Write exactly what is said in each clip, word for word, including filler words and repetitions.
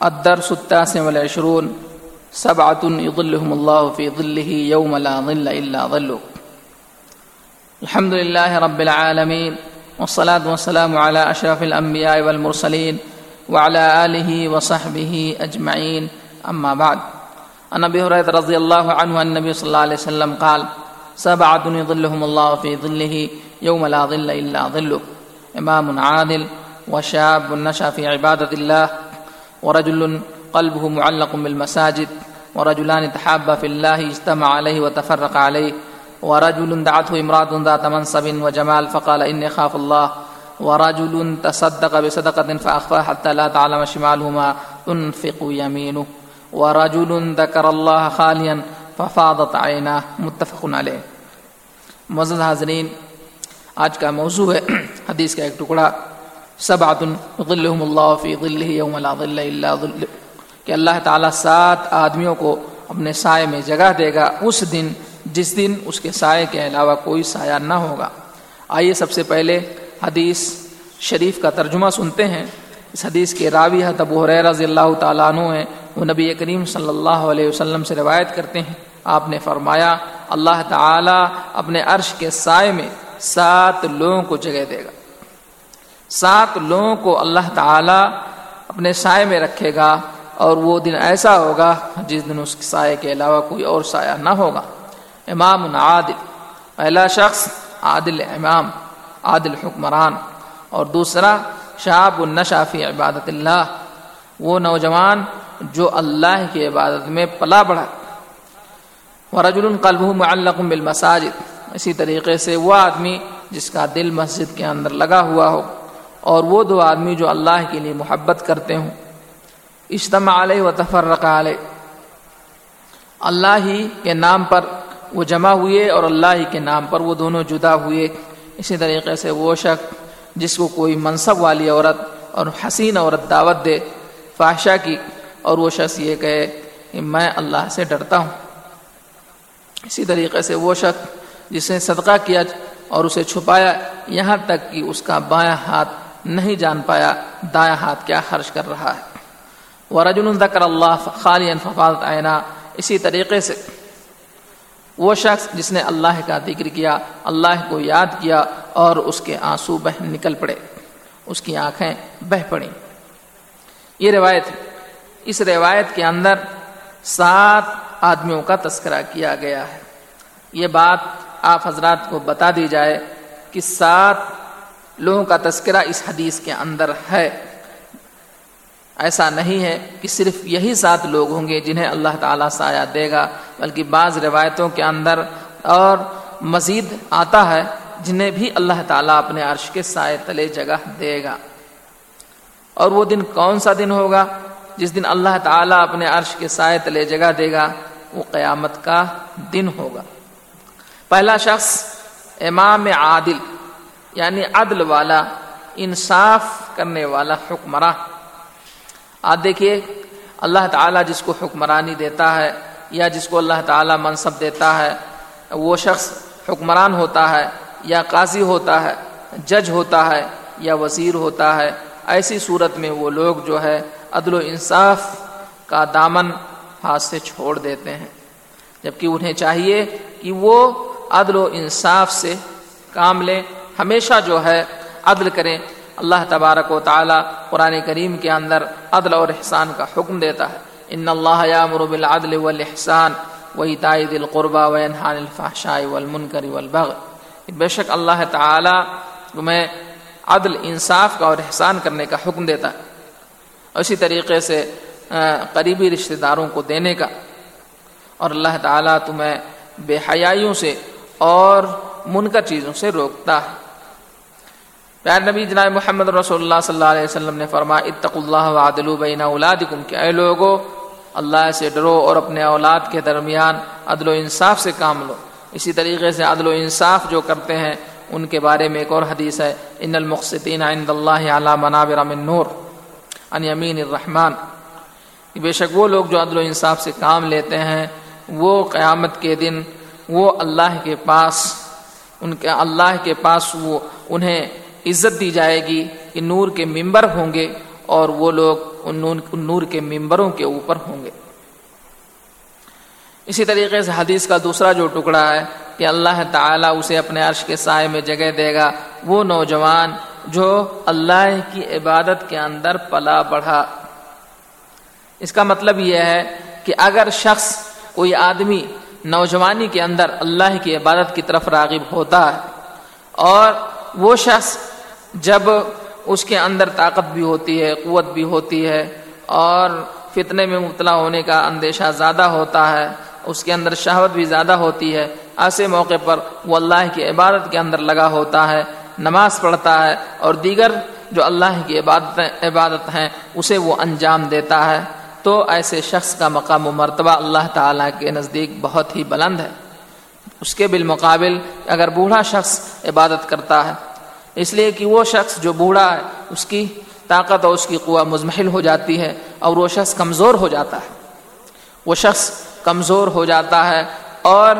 الدرس التاسع والعشرون سبعة يظلهم الله في ظله يوم لا ظل إلا ظله. الحمد لله رب العالمين، والصلاة والسلام على أشرف الأنبياء والمرسلين وعلى آله وصحبه أجمعين، أما بعد. عن أبي هريرة رضي الله عنه عن النبي صلى الله عليه وسلم قال: سبعة يظلهم الله في ظله يوم لا ظل إلا ظله: إمام عادل، وشاب نشأ في عبادة الله، ورجل قلبه معلق بالمساجد، ورجلان تحابا في الله اجتمع عليه وتفرق عليه، ورجل دعته امرأة ذات منصب وجمال فقال إني أخاف الله، ورجل تصدق بصدقة فأخفاها حتى لا تعلم شماله ما تنفق يمينه، ورجل ذكر الله خاليا ففاضت عيناه، متفق علیہ. معزز حاضرین، آج کا موضوع ہے حدیث کا ایک ٹکڑا، سبعۃ یظلھم اللہ فی ظلہ یوم لا ظل الا ظلہ، کہ اللہ تعالیٰ سات آدمیوں کو اپنے سائے میں جگہ دے گا اس دن جس دن اس کے سائے کے علاوہ کوئی سایہ نہ ہوگا. آئیے سب سے پہلے حدیث شریف کا ترجمہ سنتے ہیں. اس حدیث کے راوی حضرت ابو ہریرہ رضی اللہ تعالیٰ عنہ ہیں. وہ نبی کریم صلی اللہ علیہ وسلم سے روایت کرتے ہیں، آپ نے فرمایا اللہ تعالیٰ اپنے عرش کے سائے میں سات لوگوں کو جگہ دے گا. سات لوگوں کو اللہ تعالیٰ اپنے سائے میں رکھے گا، اور وہ دن ایسا ہوگا جس دن اس کے سائے کے علاوہ کوئی اور سایہ نہ ہوگا. امام عادل، پہلا شخص عادل امام، عادل حکمران. اور دوسرا شاب النشا فی عبادت اللہ، وہ نوجوان جو اللہ کی عبادت میں پلا بڑھا. ورجل قلبہ معلق بالمساجد، اسی طریقے سے وہ آدمی جس کا دل مسجد کے اندر لگا ہوا ہو. اور وہ دو آدمی جو اللہ کے لیے محبت کرتے ہوں. اجتمع علیہ و تفرق علیہ، اللہ ہی کے نام پر وہ جمع ہوئے اور اللہ ہی کے نام پر وہ دونوں جدا ہوئے. اسی طریقے سے وہ شخص جس کو کوئی منصب والی عورت اور حسین عورت دعوت دے فاحشہ کی، اور وہ شخص یہ کہے کہ میں اللہ سے ڈرتا ہوں. اسی طریقے سے وہ شخص جس نے صدقہ کیا اور اسے چھپایا یہاں تک کہ اس کا بایاں ہاتھ نہیں جان پایا دایاں ہاتھ کیا خرچ کر رہا ہے. ورجل ذکر اللہ خالیا ففاضت عیناہ، اسی طریقے سے وہ شخص جس نے اللہ کا ذکر کیا، اللہ کو یاد کیا اور اس کے آنسو بہ نکل پڑے، اس کی آنکھیں بہ پڑیں. یہ روایت، اس روایت کے اندر سات آدمیوں کا تذکرہ کیا گیا ہے. یہ بات آپ حضرات کو بتا دی جائے کہ سات لوگوں کا تذکرہ اس حدیث کے اندر ہے. ایسا نہیں ہے کہ صرف یہی سات لوگ ہوں گے جنہیں اللہ تعالیٰ سایہ دے گا، بلکہ بعض روایتوں کے اندر اور مزید آتا ہے جنہیں بھی اللہ تعالیٰ اپنے عرش کے سائے تلے جگہ دے گا. اور وہ دن کون سا دن ہوگا جس دن اللہ تعالیٰ اپنے عرش کے سائے تلے جگہ دے گا؟ وہ قیامت کا دن ہوگا. پہلا شخص امام عادل، یعنی عدل والا، انصاف کرنے والا حکمراں. آپ دیکھیے، اللہ تعالیٰ جس کو حکمرانی دیتا ہے یا جس کو اللہ تعالیٰ منصب دیتا ہے، وہ شخص حکمران ہوتا ہے یا قاضی ہوتا ہے، جج ہوتا ہے یا وزیر ہوتا ہے. ایسی صورت میں وہ لوگ جو ہے عدل و انصاف کا دامن ہاتھ سے چھوڑ دیتے ہیں، جبکہ انہیں چاہیے کہ وہ عدل و انصاف سے کام لیں، ہمیشہ جو ہے عدل کریں. اللہ تبارک و تعالی قرآن کریم کے اندر عدل اور احسان کا حکم دیتا ہے. ان اللہ یامر بالعدل والاحسان وایتاء ذی القربی وینہی عن الفحشاء والمنکر والبغی. بے شک اللہ تعالی تمہیں عدل، انصاف کا اور احسان کرنے کا حکم دیتا ہے، اسی طریقے سے قریبی رشتہ داروں کو دینے کا. اور اللہ تعالیٰ تمہیں بے حیائیوں سے اور منکر چیزوں سے روکتا ہے. پیارے نبی جناب محمد رسول اللہ صلی اللہ علیہ وسلم نے فرمایا اتقوا اللہ وعدلوا بین اولادکم، کہ اے لوگو اللہ سے ڈرو اور اپنے اولاد کے درمیان عدل و انصاف سے کام لو. اسی طریقے سے عدل و انصاف جو کرتے ہیں ان کے بارے میں ایک اور حدیث ہے، ان المقسطین عند اللہ علی منابر من نور عن یمین الرحمن. بے شک وہ لوگ جو عدل و انصاف سے کام لیتے ہیں وہ قیامت کے دن وہ اللہ کے پاس ان کے اللہ کے پاس وہ انہیں عزت دی جائے گی کہ نور کے ممبر ہوں گے، اور وہ لوگ ان نور کے ممبروں کے اوپر ہوں گے۔ اسی طریقے سے حدیث کا دوسرا جو ٹکڑا ہے کہ اللہ تعالیٰ اسے اپنے عرش کے سائے میں جگہ دے گا، وہ نوجوان جو اللہ کی عبادت کے اندر پلا بڑھا۔ اس کا مطلب یہ ہے کہ اگر شخص کوئی آدمی نوجوانی کے اندر اللہ کی عبادت کی طرف راغب ہوتا ہے، اور وہ شخص جب اس کے اندر طاقت بھی ہوتی ہے، قوت بھی ہوتی ہے، اور فتنے میں مبتلا ہونے کا اندیشہ زیادہ ہوتا ہے، اس کے اندر شہوت بھی زیادہ ہوتی ہے، ایسے موقع پر وہ اللہ کی عبادت کے اندر لگا ہوتا ہے، نماز پڑھتا ہے اور دیگر جو اللہ کی عبادت عبادت ہیں اسے وہ انجام دیتا ہے، تو ایسے شخص کا مقام و مرتبہ اللہ تعالیٰ کے نزدیک بہت ہی بلند ہے، اس کے بالمقابل اگر بوڑھا شخص عبادت کرتا ہے، اس لیے کہ وہ شخص جو بوڑھا ہے اس کی طاقت اور اس کی قوت مضمحل ہو جاتی ہے اور وہ شخص کمزور ہو جاتا ہے، وہ شخص کمزور ہو جاتا ہے اور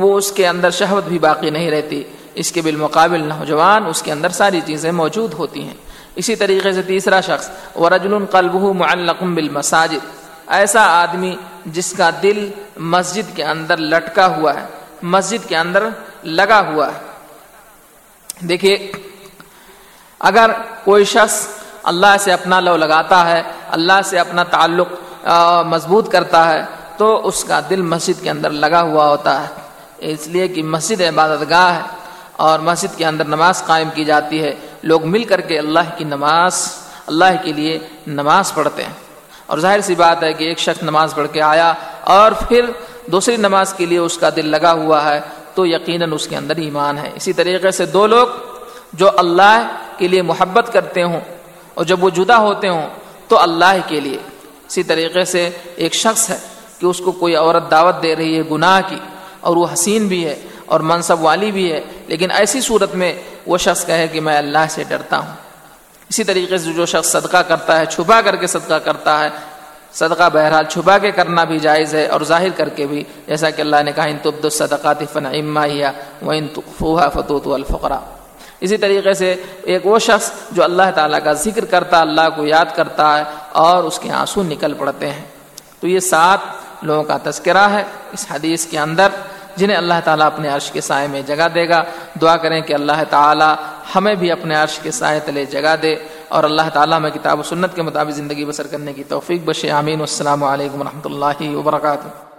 وہ اس کے اندر شہوت بھی باقی نہیں رہتی، اس کے بالمقابل نوجوان اس کے اندر ساری چیزیں موجود ہوتی ہیں۔ اسی طریقے سے تیسرا شخص وَرَجُلٌ قَلْبُهُ مُعَلَّقٌ بِالْمَسَاجِدِ، ایسا آدمی جس کا دل مسجد کے اندر لٹکا ہوا ہے، مسجد کے اندر لگا ہوا ہے۔ دیکھیے، اگر کوئی شخص اللہ سے اپنا لو لگاتا ہے، اللہ سے اپنا تعلق مضبوط کرتا ہے، تو اس کا دل مسجد کے اندر لگا ہوا ہوتا ہے، اس لیے کہ مسجد عبادت گاہ ہے اور مسجد کے اندر نماز قائم کی جاتی ہے، لوگ مل کر کے اللہ کی نماز اللہ کے لیے نماز پڑھتے ہیں، اور ظاہر سی بات ہے کہ ایک شخص نماز پڑھ کے آیا اور پھر دوسری نماز کے لیے اس کا دل لگا ہوا ہے، تو یقیناً اس کے اندر ایمان ہے۔ اسی طریقے سے دو لوگ جو اللہ کے لیے محبت کرتے ہوں اور جب وہ جدا ہوتے ہوں تو اللہ کے لیے، اسی طریقے سے ایک شخص ہے کہ اس کو کوئی عورت دعوت دے رہی ہے گناہ کی، اور وہ حسین بھی ہے اور منصب والی بھی ہے، لیکن ایسی صورت میں وہ شخص کہے کہ میں اللہ سے ڈرتا ہوں۔ اسی طریقے سے جو شخص صدقہ کرتا ہے، چھپا کر کے صدقہ کرتا ہے، صدقہ بہرحال چھپا کے کرنا بھی جائز ہے اور ظاہر کر کے بھی، جیسا کہ اللہ نے کہا ان تبدوا الصدقات فنعم ما هي وان تخفوها فتؤتوا الفقراء۔ اسی طریقے سے ایک وہ شخص جو اللہ تعالیٰ کا ذکر کرتا ہے، اللہ کو یاد کرتا ہے اور اس کے آنسو نکل پڑتے ہیں، تو یہ سات لوگوں کا تذکرہ ہے اس حدیث کے اندر جنہیں اللہ تعالیٰ اپنے عرش کے سائے میں جگہ دے گا۔ دعا کریں کہ اللہ تعالیٰ ہمیں بھی اپنے عرش کے سائے تلے جگہ دے، اور اللہ تعالیٰ ہمیں کتاب و سنت کے مطابق زندگی بسر کرنے کی توفیق بخشے۔ آمین۔ والسلام علیکم ورحمۃ اللہ وبرکاتہ۔